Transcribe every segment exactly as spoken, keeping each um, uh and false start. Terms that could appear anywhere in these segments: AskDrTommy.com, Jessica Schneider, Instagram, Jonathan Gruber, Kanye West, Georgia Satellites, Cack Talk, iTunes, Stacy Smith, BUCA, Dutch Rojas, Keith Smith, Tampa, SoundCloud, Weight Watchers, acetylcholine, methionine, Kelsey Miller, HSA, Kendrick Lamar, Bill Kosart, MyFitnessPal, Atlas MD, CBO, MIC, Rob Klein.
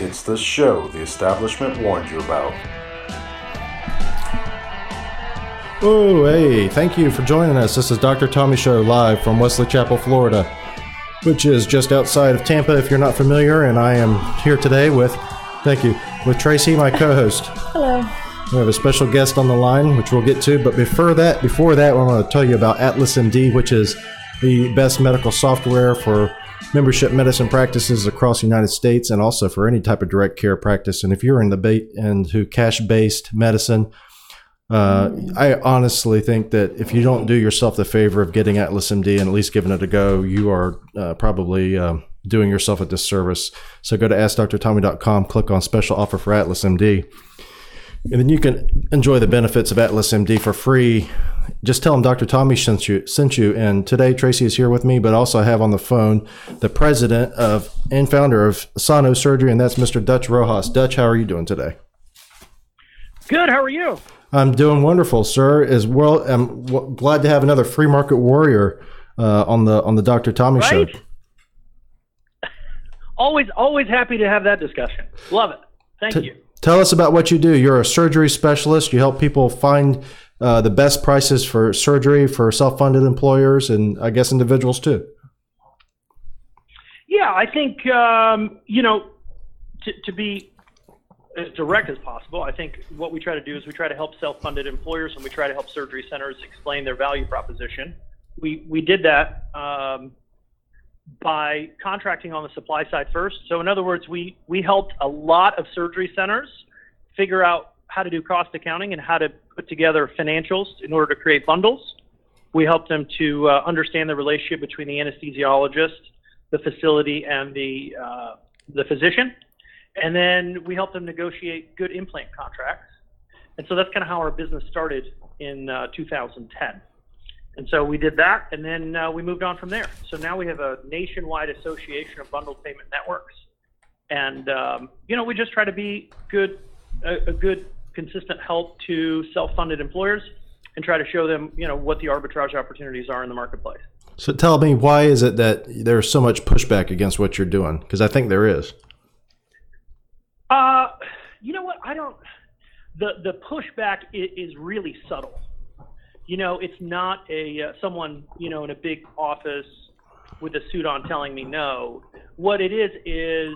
It's the show the establishment warned you about. Oh, hey, thank you for joining us. This is Doctor Tommy Show live from Wesley Chapel, Florida, which is just outside of Tampa if you're not familiar, and I am here today with, thank you, with Tracy, my co-host. Hello. We have a special guest on the line, which we'll get to, but before that, before that, I want to tell you about Atlas M D, which is the best medical software for membership medicine practices across the United States and also for any type of direct care practice. And if you're in the bait into cash-based medicine, uh, I honestly think that if you don't do yourself the favor of getting Atlas M D and at least giving it a go, you are uh, probably um, doing yourself a disservice. So go to ask dr tommy dot com, click on special offer for Atlas M D, and then you can enjoy the benefits of Atlas M D for free. Just tell them Doctor Tommy sent you, sent you. And today Tracy is here with me, but also I have on the phone the president of and founder of Sano Surgery, and that's Mister Dutch Rojas. Dutch, how are you doing today? Good. How are you? I'm doing wonderful, sir. As well, I'm w- glad to have another free market warrior uh, on the on the Doctor Tommy right? show. Always, always happy to have that discussion. Love it. Thank T- you. Tell us about what you do. You're a surgery specialist. You help people find uh, the best prices for surgery for self-funded employers and, I guess, individuals too. Yeah, I think, um, you know, to, to be as direct as possible, I think what we try to do is we try to help self-funded employers and we try to help surgery centers explain their value proposition. We, we did that um, by contracting on the supply side first. So in other words, we, we helped a lot of surgery centers figure out how to do cost accounting and how to put together financials in order to create bundles. We helped them to uh, understand the relationship between the anesthesiologist, the facility, and the uh, the physician. And then we helped them negotiate good implant contracts. And so that's kind of how our business started in uh, two thousand ten. And so we did that, and then uh, we moved on from there. So now we have a nationwide association of bundled payment networks, and um, you know we just try to be good, a, a good consistent help to self-funded employers, and try to show them you know what the arbitrage opportunities are in the marketplace. So tell me, why is it that there's so much pushback against what you're doing? Because I think there is. Uh, you know what? I don't. The the pushback is, is really subtle. You know, it's not a uh, someone, you know, in a big office with a suit on telling me no. What it is is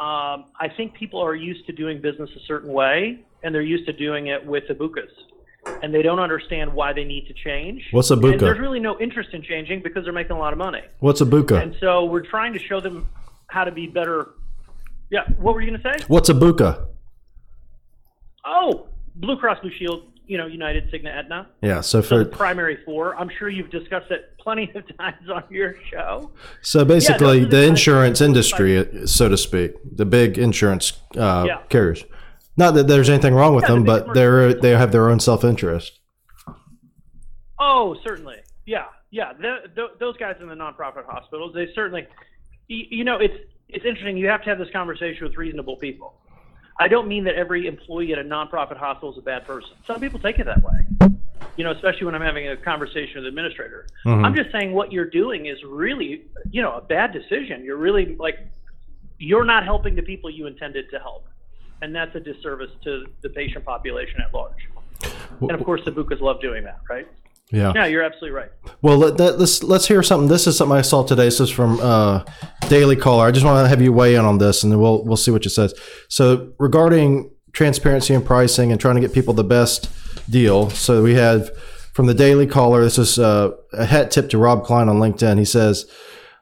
um, I think people are used to doing business a certain way, and they're used to doing it with the BUCAs, and they don't understand why they need to change. What's a BUCA? And there's really no interest in changing because they're making a lot of money. What's a BUCA? And so we're trying to show them how to be better. Yeah, what were you going to say? What's a BUCA? Oh, Blue Cross Blue Shield. You know, United, Cigna, Aetna. Yeah, so for so the primary four, I'm sure you've discussed it plenty of times on your show. So basically, yeah, the insurance industry, so to speak, the big insurance uh, yeah. carriers. Not that there's anything wrong with yeah, them, the but they they have their own self-interest. Oh, certainly. Yeah, yeah. The, the, those guys in the nonprofit hospitals, they certainly. You know, it's it's interesting. You have to have this conversation with reasonable people. I don't mean that every employee at a nonprofit hospital is a bad person. Some people take it that way, you know, especially when I'm having a conversation with the administrator. Mm-hmm. I'm just saying what you're doing is really, you know, a bad decision. You're really like, you're not helping the people you intended to help. And that's a disservice to the patient population at large. And of course, the BUCAs love doing that, right? Yeah. Yeah, you're absolutely right. Well, let, that, let's let's hear something. This is something I saw today. This is from uh, Daily Caller. I just want to have you weigh in on this, and then we'll we'll see what it says. So, regarding transparency and pricing, and trying to get people the best deal. So, we have from the Daily Caller. This is uh, a hat tip to Rob Klein on LinkedIn. He says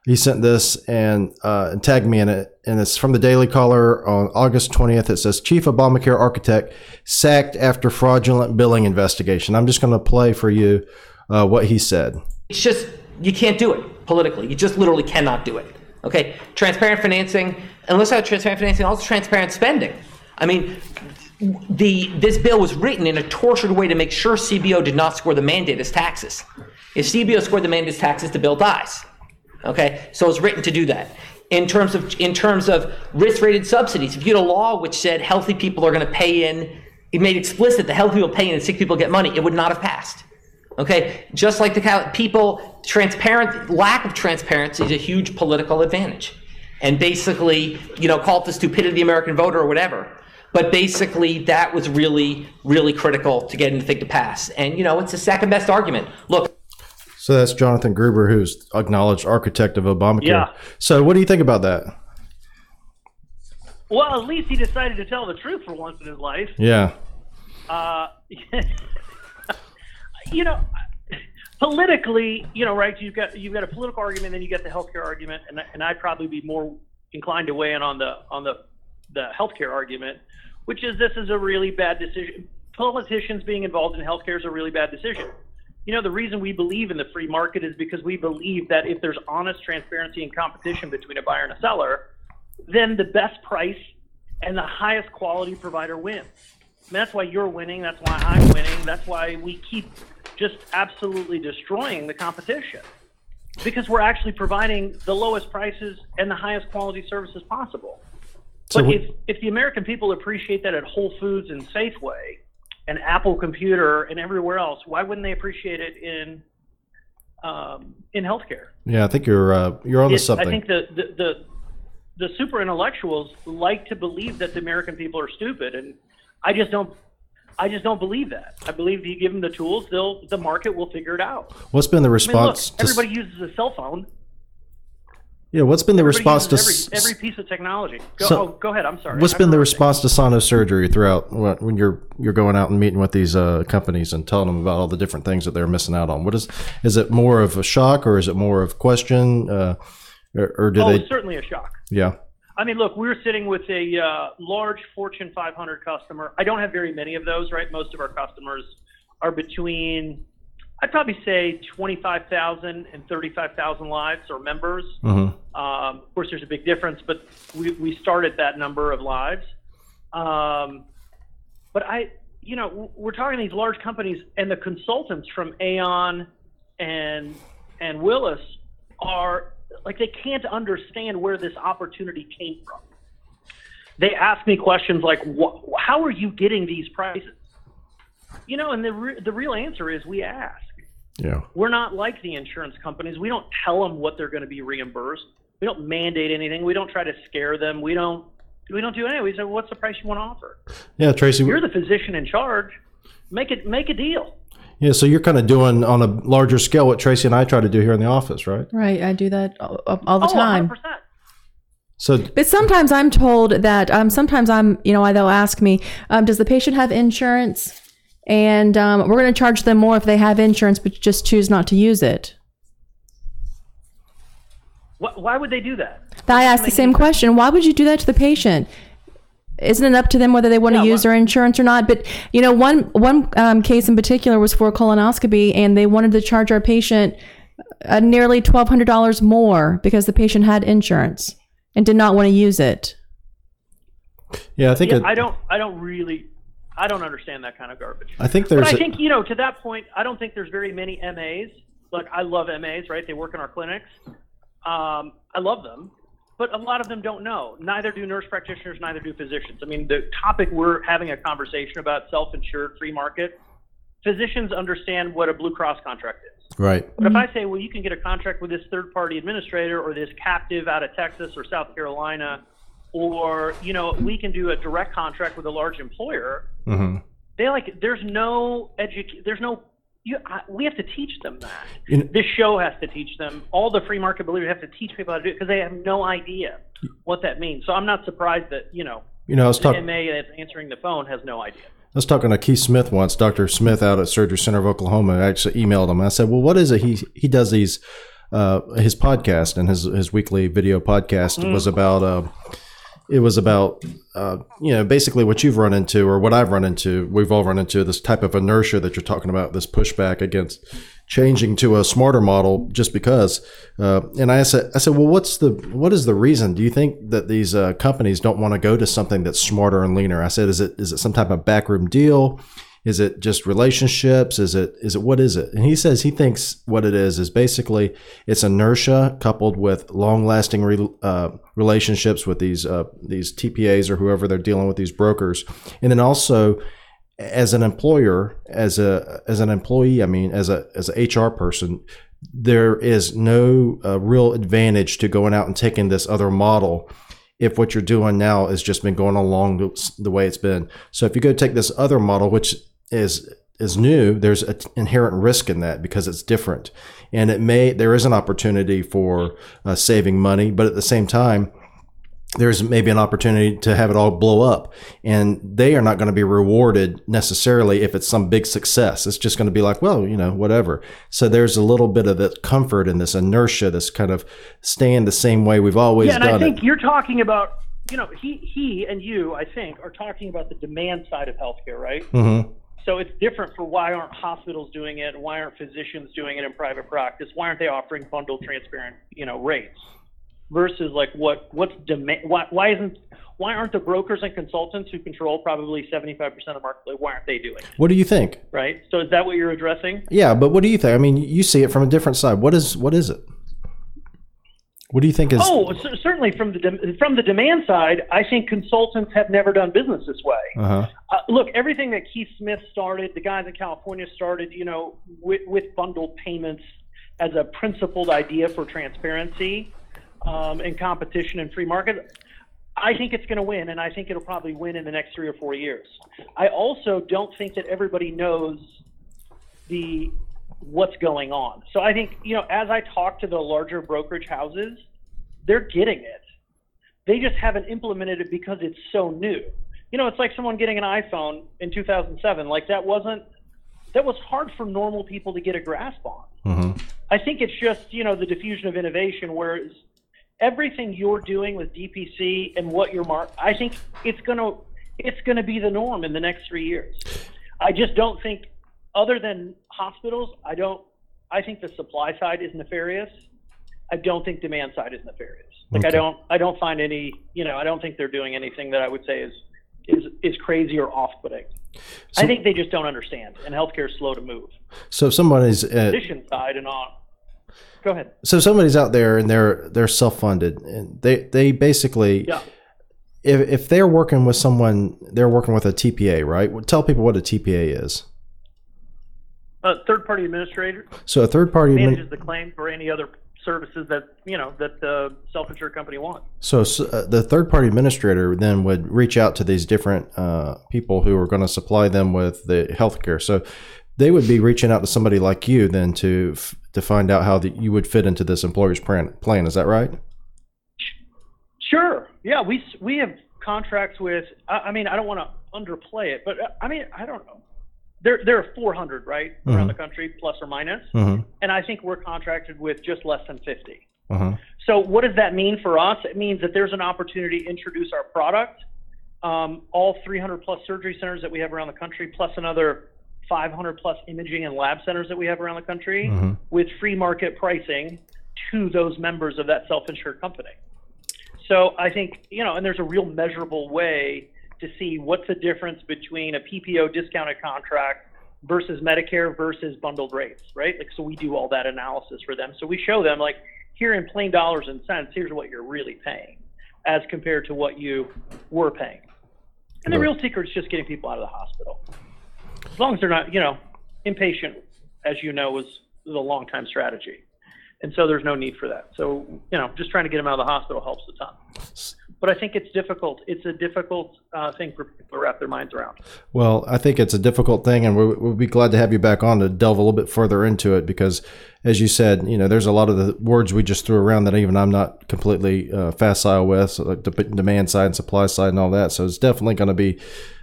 he sent this and uh, and tagged me in it, and it's from the Daily Caller on August twentieth. It says, "Chief Obamacare Architect sacked after fraudulent billing investigation." I'm just going to play for you uh, what he said. It's just, you can't do it politically. You just literally cannot do it. Okay, transparent financing, unless I have transparent financing, also transparent spending. I mean, the this bill was written in a tortured way to make sure C B O did not score the mandate as taxes. If C B O scored the mandate as taxes, the bill dies. Okay, so it's written to do that. In terms of in terms of risk-rated subsidies, if you had a law which said healthy people are going to pay in, it made explicit that healthy people pay in and sick people get money, it would not have passed. Okay, just like the people, transparent lack of transparency is a huge political advantage. and basically, you know, call it the stupidity of the American voter or whatever. But basically, that was really, really critical to getting the thing to pass. And, you know, it's the second best argument. Look. So that's Jonathan Gruber, who's acknowledged architect of Obamacare. Yeah. So what do you think about that? Well, at least he decided to tell the truth for once in his life. Yeah. Uh, you know, politically, you know, right, you've got you've got a political argument, then you got the healthcare argument, and, and I'd probably be more inclined to weigh in on the on the the healthcare argument, which is this is a really bad decision. Politicians being involved in healthcare is a really bad decision. You know, the reason we believe in the free market is because we believe that if there's honest transparency and competition between a buyer and a seller, then the best price and the highest quality provider wins. I mean, that's why you're winning. That's why I'm winning. That's why we keep just absolutely destroying the competition, because we're actually providing the lowest prices and the highest quality services possible. So but we- if, if the American people appreciate that at Whole Foods and Safeway and Apple Computer and everywhere else, why wouldn't they appreciate it in um, in healthcare? Yeah, I think you're uh, you're onto something. I think the the, the the super intellectuals like to believe that the American people are stupid, and I just don't. I just don't believe that. I believe if you give them the tools, they'll the market will figure it out. What's been the response? I mean, look, everybody uses a cell phone. Yeah, what's been the everybody response uses to every, every piece of technology? Go, so, oh, go ahead. I'm sorry. What's I'm been the response to Sano Surgery throughout when you're you're going out and meeting with these uh, companies and telling them about all the different things that they're missing out on? What is is it more of a shock, or is it more of question, uh, or, or do oh, they? Oh, certainly a shock. Yeah. I mean, look, we're sitting with a uh, large Fortune five hundred customer. I don't have very many of those, right? Most of our customers are between, I'd probably say, twenty-five thousand and thirty-five thousand lives or members. Mm-hmm. Um, of course, there's a big difference, but we, we start at that number of lives. Um, but I, you know, we're talking these large companies, and the consultants from Aon and and Willis are. Like, they can't understand where this opportunity came from. They ask me questions like, how are you getting these prices? You know, and the re- the real answer is we ask. Yeah. We're not like the insurance companies. We don't tell them what they're going to be reimbursed. We don't mandate anything. We don't try to scare them. We don't we don't do anything. We say, what's the price you want to offer? Yeah, Tracy. You're the physician in charge. Make it, make a deal. Yeah, so you're kind of doing on a larger scale what Tracy and I try to do here in the office, right? Right, I do that all, all the oh, time. one hundred percent. So, but sometimes I'm told that um, sometimes I'm, you know, they'll ask me, um, does the patient have insurance? And um, we're going to charge them more if they have insurance, but just choose not to use it. What, why would they do that? I ask the same question. Why would you do that to the patient? Isn't it up to them whether they want yeah, to use well, their insurance or not? But, you know, one one um, case in particular was for colonoscopy, and they wanted to charge our patient uh, nearly twelve hundred dollars more because the patient had insurance and did not want to use it. Yeah, I think yeah, it, I don't. I don't really. I don't understand that kind of garbage. I think there's. But I think a, you know, to that point, I don't think there's very many M As. Like, I love M As, right? They work in our clinics. Um, I love them. But a lot of them don't know. Neither do nurse practitioners, neither do physicians. I mean, the topic we're having a conversation about, self-insured, free market, physicians understand what a Blue Cross contract is. Right. But mm-hmm. if I say, well, you can get a contract with this third-party administrator or this captive out of Texas or South Carolina, or, you know, we can do a direct contract with a large employer, mm-hmm. they like, there's no educ- there's no You, I, we have to teach them that. You know, this show has to teach them. All the free market believers have to teach people how to do it because they have no idea what that means. So I'm not surprised that, you know, you know I was the talk- M A that's answering the phone has no idea. I was talking to Keith Smith once, Doctor Smith out at Surgery Center of Oklahoma. I actually emailed him. I said, well, what is it? He he does these, uh, his podcast, and his, his weekly video podcast mm. was about uh, – It was about, uh, you know, basically what you've run into or what I've run into. We've all run into this type of inertia that you're talking about, this pushback against changing to a smarter model just because. Uh, and I said, I said, well, what's the what is the reason? Do you think that these uh, companies don't want to go to something that's smarter and leaner? I said, is it is it some type of backroom deal? Is it just relationships? Is it is it what is it? And he says he thinks what it is is basically it's inertia coupled with long-lasting re, uh, relationships with these uh, these T P As or whoever they're dealing with, these brokers, and then also as an employer, as a as an employee, I mean, as a as an H R person, there is no uh, real advantage to going out and taking this other model if what you're doing now has just been going along the way it's been. So if you go take this other model, which is is new, there's an inherent risk in that because it's different. And it may there is an opportunity for uh, saving money, but at the same time, there's maybe an opportunity to have it all blow up, and they are not going to be rewarded necessarily if it's some big success. It's just going to be like, well, you know, whatever. So there's a little bit of the comfort and this inertia, this kind of staying the same way we've always done it. Yeah, and I think it. You're talking about, you know, he, he and you, I think, are talking about the demand side of healthcare, right? Mm-hmm. So it's different for why aren't hospitals doing it, and why aren't physicians doing it in private practice? Why aren't they offering bundled transparent, you know, rates? Versus like what what's demand? Why, why isn't why aren't the brokers and consultants who control probably seventy five percent of the market? Why aren't they doing it? What do you think? Right. So is that what you're addressing? Yeah, but what do you think? I mean, you see it from a different side. What is what is it? What do you think is? Oh, c- certainly from the de- from the demand side, I think consultants have never done business this way. Uh-huh. Uh, look, everything that Keith Smith started, the guys in California started, you know, with, with bundled payments as a principled idea for transparency. Um, and competition and free market, I think it's going to win, and I think it'll probably win in the next three or four years. I also don't think that everybody knows the what's going on. So I think, you know, as I talk to the larger brokerage houses, they're getting it. They just haven't implemented it because it's so new. You know, it's like someone getting an iPhone in two thousand seven. Like that wasn't, that was hard for normal people to get a grasp on. Mm-hmm. I think it's just, you know, the diffusion of innovation, whereas everything you're doing with D P C and what you're mark, I think it's gonna it's gonna be the norm in the next three years. I just don't think, other than hospitals, I don't. I think the supply side is nefarious. I don't think demand side is nefarious. Like okay. I don't I don't find any. You know, I don't think they're doing anything that I would say is is is crazy or off putting. So, I think they just don't understand, and healthcare is slow to move. So if somebody's at- physician side and on. Go ahead. So somebody's out there and they're they're self-funded, and they they basically, yeah. if if they're working with someone, they're working with a T P A, right? Tell people what a T P A is. A third-party administrator. So a third-party manages admin- the claim for any other services that you know that the self-insured company wants. So, so uh, the third-party administrator then would reach out to these different uh, people who are going to supply them with the healthcare. So they would be reaching out to somebody like you then to f- to find out how the, you would fit into this employer's plan, plan. Is that right? Sure. Yeah, we we have contracts with, I, I mean, I don't want to underplay it, but I mean, I don't know. There, there are four hundred, right, around mm-hmm. the country, plus or minus, mm-hmm. and I think we're contracted with just less than fifty. Mm-hmm. So what does that mean for us? It means that there's an opportunity to introduce our product. Um, all three hundred plus surgery centers that we have around the country, plus another five hundred plus imaging and lab centers that we have around the country mm-hmm. with free market pricing to those members of that self-insured company. So I think, you know, and there's a real measurable way to see what's the difference between a P P O discounted contract versus Medicare versus bundled rates, right? Like, so we do all that analysis for them. So we show them like, here in plain dollars and cents, here's what you're really paying as compared to what you were paying. And the real secret is just getting people out of the hospital. As long as they're not, you know, inpatient, as you know, was a long-time strategy. And so there's no need for that. So, you know, just trying to get them out of the hospital helps a ton. But I think it's difficult. It's a difficult uh, thing for people to wrap their minds around. Well, I think it's a difficult thing, and we'll, we'll be glad to have you back on to delve a little bit further into it because, as you said, you know, there's a lot of the words we just threw around that even I'm not completely uh, facile with, so like the demand side and supply side and all that. So it's definitely going to be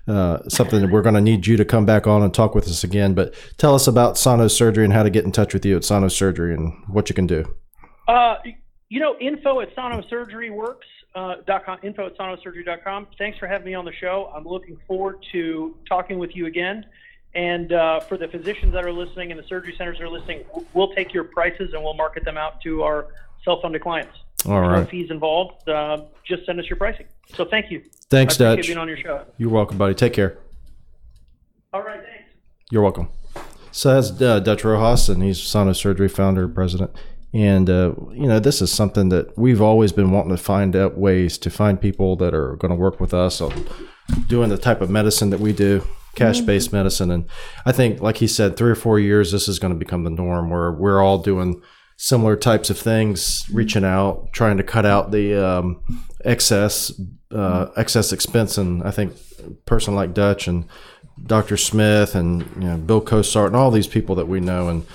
uh, something that we're going to need you to come back on and talk with us again. But tell us about Sano Surgery and how to get in touch with you at Sano Surgery and what you can do. Uh, you know, info at Sano Surgery works. Uh, dot com, info at sano surgery dot com. Thanks for having me on the show. I'm looking forward to talking with you again. And uh, for the physicians that are listening and the surgery centers that are listening, we'll take your prices and we'll market them out to our self-funded clients. All right. No fees involved. Uh, just send us your pricing. So thank you. Thanks, Dutch. I appreciate being on your show. You're welcome, buddy. Take care. All right. Thanks. You're welcome. So that's uh, Dutch Rojas, and he's Sano Surgery founder, president. And, uh, you know, this is something that we've always been wanting to find out ways to find people that are going to work with us on doing the type of medicine that we do. cash-based mm-hmm. medicine. And I think, like he said, three or four years, this is going to become the norm where we're all doing similar types of things, reaching out, trying to cut out the um, excess, uh, excess expense. And I think a person like Dutch and Doctor Smith and you know, Bill Kosart and all these people that we know and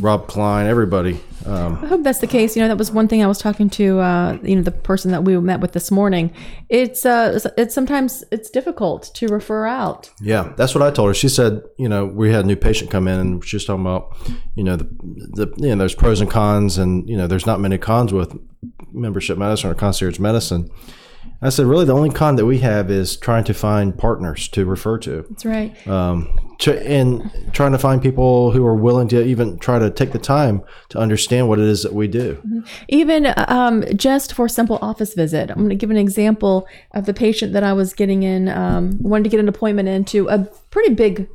Rob Klein, everybody. Um, I hope that's the case. You know, that was one thing I was talking to, uh, you know, the person that we met with this morning. It's, uh, it's sometimes it's difficult to refer out. Yeah, that's what I told her. She said, you know, we had a new patient come in and she was talking about, you know, the, the you know, there's pros and cons and, you know, there's not many cons with membership medicine or concierge medicine. I said, really, the only con that we have is trying to find partners to refer to. That's right. Um, to, and trying to find people who are willing to even try to take the time to understand what it is that we do. Mm-hmm. Even um, just for a simple office visit. I'm going to give an example of the patient that I was getting in, um, wanted to get an appointment into a pretty big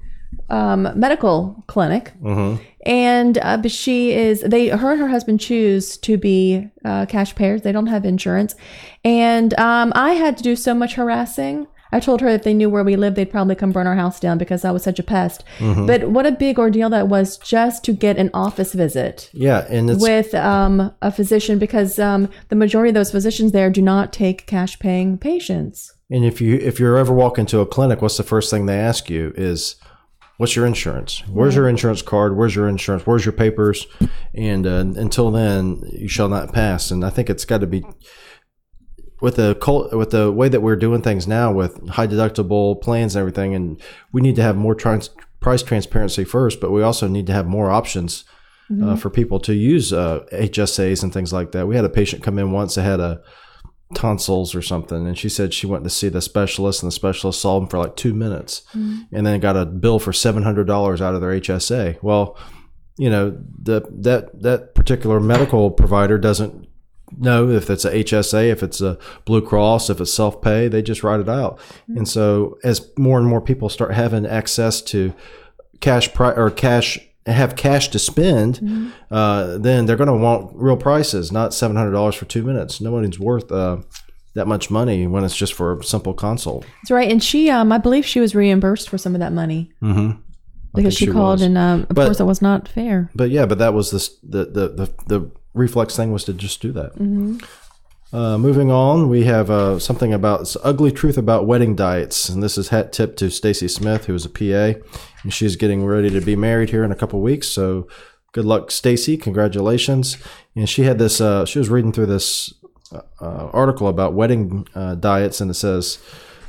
um, medical clinic. Mm-hmm. And uh, but she is, they, her and her husband choose to be uh, cash payers. They don't have insurance. And um, I had to do so much harassing. I told her if they knew where we lived, they'd probably come burn our house down because I was such a pest. Mm-hmm. But what a big ordeal that was just to get an office visit. Yeah, and it's, with um, a physician because um, the majority of those physicians there do not take cash-paying patients. And if you if you're ever walking to a clinic, what's the first thing they ask you is, what's your insurance? Where's your insurance card? Where's your insurance? Where's your papers? And uh, until then, you shall not pass. And I think it's got to be with the with the way that we're doing things now with high deductible plans and everything. And we need to have more trans- price transparency first, but we also need to have more options mm-hmm. uh, for people to use uh, H S As and things like that. We had a patient come in once that had a tonsils or something, and she said she went to see the specialist, and the specialist saw them for like two minutes mm-hmm. and then got a bill for seven hundred dollars out of their H S A. Well, you know, the, that that particular medical provider doesn't know if it's a H S A, if it's a Blue Cross, if it's self-pay. They just write it out. Mm-hmm. And so as more and more people start having access to cash pri- or cash have cash to spend, mm-hmm. uh, then they're going to want real prices, not seven hundred dollars for two minutes. Nobody's worth uh, that much money when it's just for a simple consult. That's right. And she, um, I believe she was reimbursed for some of that money mm-hmm. because she, she called was. and um, of but, course it was not fair. But yeah, but that was this, the, the, the, the reflex thing was to just do that. Mm-hmm. Uh, moving on, we have uh, something about it's ugly truth about wedding diets, and this is hat tip to Stacy Smith, who is a P A, and she's getting ready to be married here in a couple weeks. So, good luck, Stacy. Congratulations. And she had this. Uh, she was reading through this uh, article about wedding uh, diets, and it says,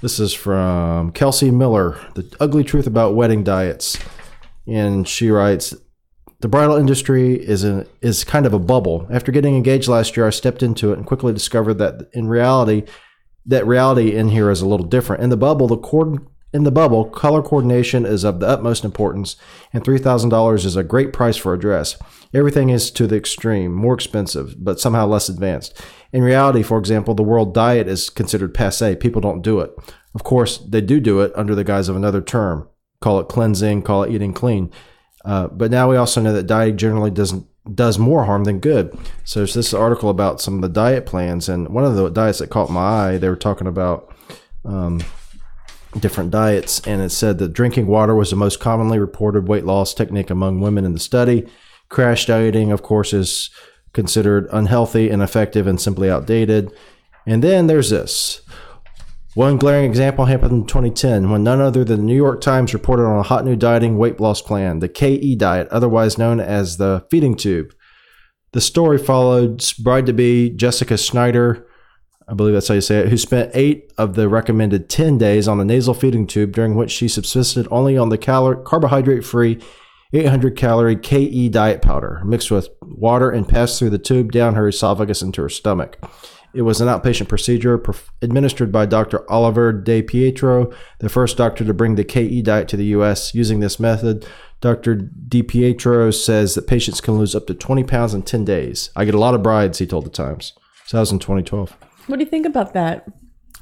"This is from Kelsey Miller, the ugly truth about wedding diets," and she writes, the bridal industry is a, is kind of a bubble. After getting engaged last year, I stepped into it and quickly discovered that in reality, that reality in here is a little different. In the bubble, the cord, in the bubble, color coordination is of the utmost importance, and three thousand dollars is a great price for a dress. Everything is to the extreme, more expensive, but somehow less advanced. In reality, for example, the world diet is considered passé. People don't do it. Of course, they do do it under the guise of another term. Call it cleansing, call it eating clean. Uh, but now we also know that diet generally doesn't does more harm than good. So there's this article about some of the diet plans, and one of the diets that caught my eye, they were talking about um, different diets, and it said that drinking water was the most commonly reported weight loss technique among women in the study. Crash dieting, of course, is considered unhealthy, ineffective, and simply outdated. And then there's this. One glaring example happened in twenty ten when none other than the New York Times reported on a hot new dieting weight loss plan, the K E diet, otherwise known as the feeding tube. The story followed bride-to-be Jessica Schneider, I believe that's how you say it, who spent eight of the recommended ten days on a nasal feeding tube, during which she subsisted only on the calor- carbohydrate-free eight hundred calorie K E diet powder mixed with water and passed through the tube down her esophagus into her stomach. It was an outpatient procedure perf- administered by Doctor Oliver DePietro, the first doctor to bring the K E diet to the U S Using this method, Doctor DePietro says that patients can lose up to twenty pounds in ten days. I get a lot of brides, he told the Times. So that was in twenty twelve. What do you think about that?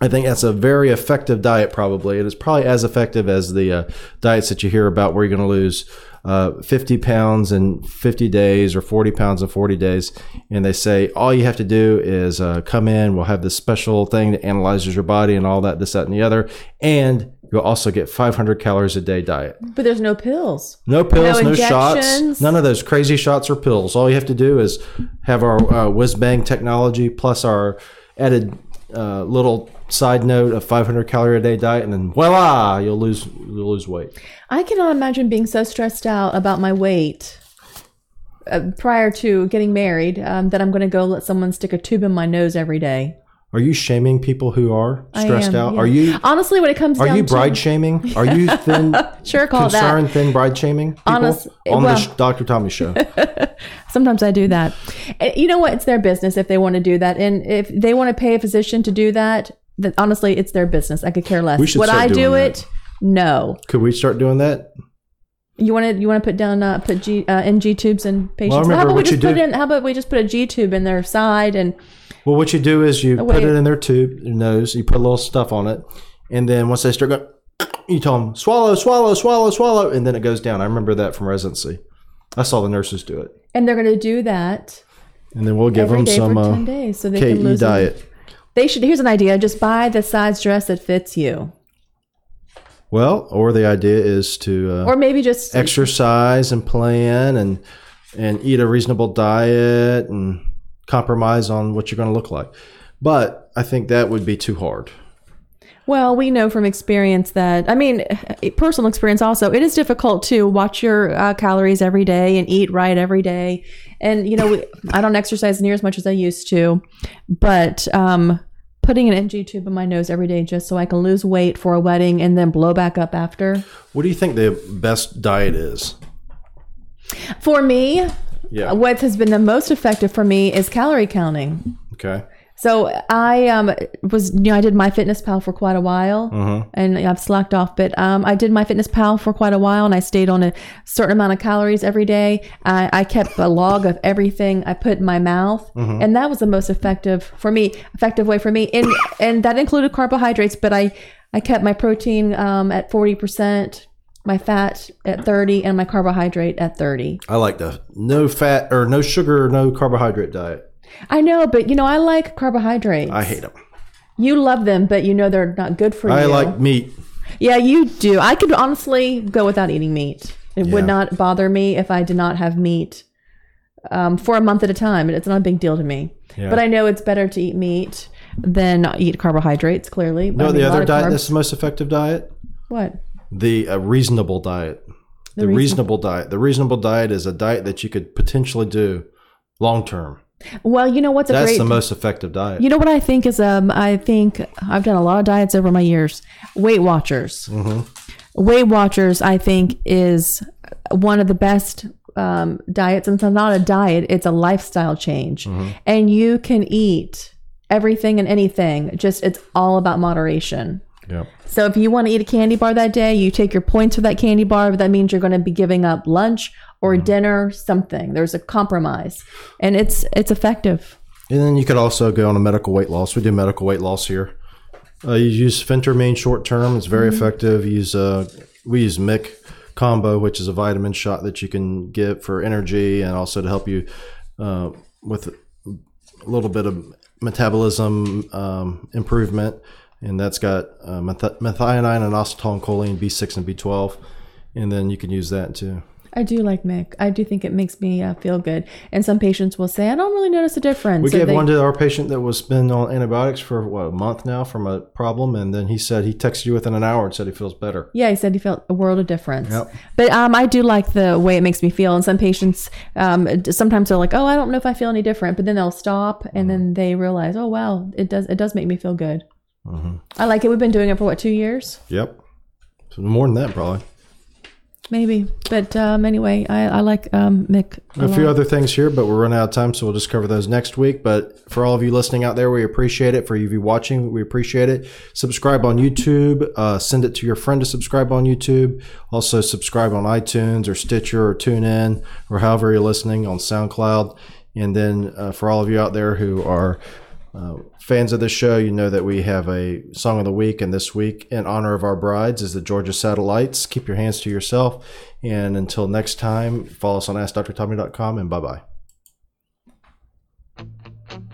I think that's a very effective diet, probably. It is probably as effective as the uh, diets that you hear about where you're going to lose uh, fifty pounds in fifty days or forty pounds in forty days. And they say all you have to do is uh, come in. We'll have this special thing that analyzes your body and all that, this, that, and the other. And You'll also get five hundred calories a day diet. But there's no pills. No pills, no, no shots. None of those crazy shots or pills. All you have to do is have our uh, whiz-bang technology plus our added uh, little side note of five hundred calorie a day diet, and then voila, you'll lose, you'll lose weight. I cannot imagine being so stressed out about my weight uh, prior to getting married um, that I'm going to go let someone stick a tube in my nose every day. Are you shaming people who are stressed I am, out? Yeah. Are you honestly when it comes? Are down you to, bride shaming? Are you thin? Sure, call that concerned thin bride shaming. People Honest, on well, the Doctor Tommy show. Sometimes I do that. You know what? It's their business if they want to do that, and if they want to pay a physician to do that, that honestly, it's their business. I could care less. We should Would start I doing do that. It? No. Could we start doing that? You want to you want to put down uh, put G, uh, N G tubes in patients. Well, I remember how about what we just you put do. in? How about we just put a G tube in their side and. Well, what you do is you put it in their tube, their nose, you put a little stuff on it, and then once they start going, you tell them, swallow, swallow, swallow, swallow, and then it goes down. I remember that from residency. I saw the nurses do it. And they're going to do that. And then we'll give them some uh, so they K E diet. They should. Here's an idea. Just buy the size dress that fits you. Well, or the idea is to uh, or maybe just exercise and plan and and eat a reasonable diet and compromise on what you're going to look like. But I think that would be too hard. Well, we know from experience that, I mean, personal experience also, it is difficult to watch your uh, calories every day and eat right every day. And, you know, we, I don't exercise near as much as I used to, but um, putting an N G tube in my nose every day just so I can lose weight for a wedding and then blow back up after. What do you think the best diet is? For me, yeah. What has been the most effective for me is calorie counting. Okay. So I um was, you know, I did MyFitnessPal for quite a while, mm-hmm. and I've slacked off, but um I did MyFitnessPal for quite a while, and I stayed on a certain amount of calories every day. I, I kept a log of everything I put in my mouth, mm-hmm. and that was the most effective for me, effective way for me, and and that included carbohydrates, but I I kept my protein um at forty percent. My fat at thirty and my carbohydrate at thirty. I like the no fat or no sugar, no carbohydrate diet. I know, but you know, I like carbohydrates. I hate them. You love them, but you know they're not good for I you. I like meat. Yeah, you do. I could honestly go without eating meat. It yeah. would not bother me if I did not have meat um, for a month at a time. And it's not a big deal to me. Yeah. But I know it's better to eat meat than eat carbohydrates, clearly. No, I mean, the other diet that's the most effective diet? What? The uh, reasonable diet, the, the reasonable. reasonable diet, the reasonable diet is a diet that you could potentially do long term. Well, you know what's a that's great, the most effective diet. You know what I think is um, I think I've done a lot of diets over my years. Weight Watchers, mm-hmm. Weight Watchers, I think is one of the best um, diets, and it's not a diet; it's a lifestyle change, mm-hmm. and you can eat everything and anything. Just it's all about moderation. Yeah. So if you want to eat a candy bar that day, you take your points for that candy bar, but that means you're going to be giving up lunch or mm-hmm. dinner, something. There's a compromise, and it's it's effective. And then you could also go on a medical weight loss. We do medical weight loss here. Uh, you use Fentermine short term. It's very mm-hmm. effective. You use uh, we use M I C combo, which is a vitamin shot that you can get for energy and also to help you uh, with a little bit of metabolism um, improvement. And that's got uh, meth- methionine and acetylcholine, choline, B six and B twelve. And then you can use that too. I do like M I C. I do think it makes me uh, feel good. And some patients will say, I don't really notice a difference. We so gave they- one to our patient that was been on antibiotics for what, a month now from a problem. And then he said he texted you within an hour and said he feels better. Yeah, he said he felt a world of difference. Yep. But um, I do like the way it makes me feel. And some patients, um, sometimes they're like, oh, I don't know if I feel any different. But then they'll stop and mm-hmm. then they realize, oh, wow, it does, it does make me feel good. Mm-hmm. I like it. We've been doing it for what, two years? Yep. So more than that, probably. Maybe. But um, anyway, I, I like um, Mick. A, a few lot. other things here, but we're running out of time, so we'll just cover those next week. But for all of you listening out there, we appreciate it. For you of you watching, we appreciate it. Subscribe on YouTube. Uh, send it to your friend to subscribe on YouTube. Also, subscribe on iTunes or Stitcher or TuneIn or however you're listening on SoundCloud. And then uh, for all of you out there who are Uh, fans of the show, you know that we have a song of the week, and this week in honor of our brides is the Georgia Satellites. Keep your hands to yourself, and until next time, follow us on Ask Doctor Tommy dot com, and bye-bye.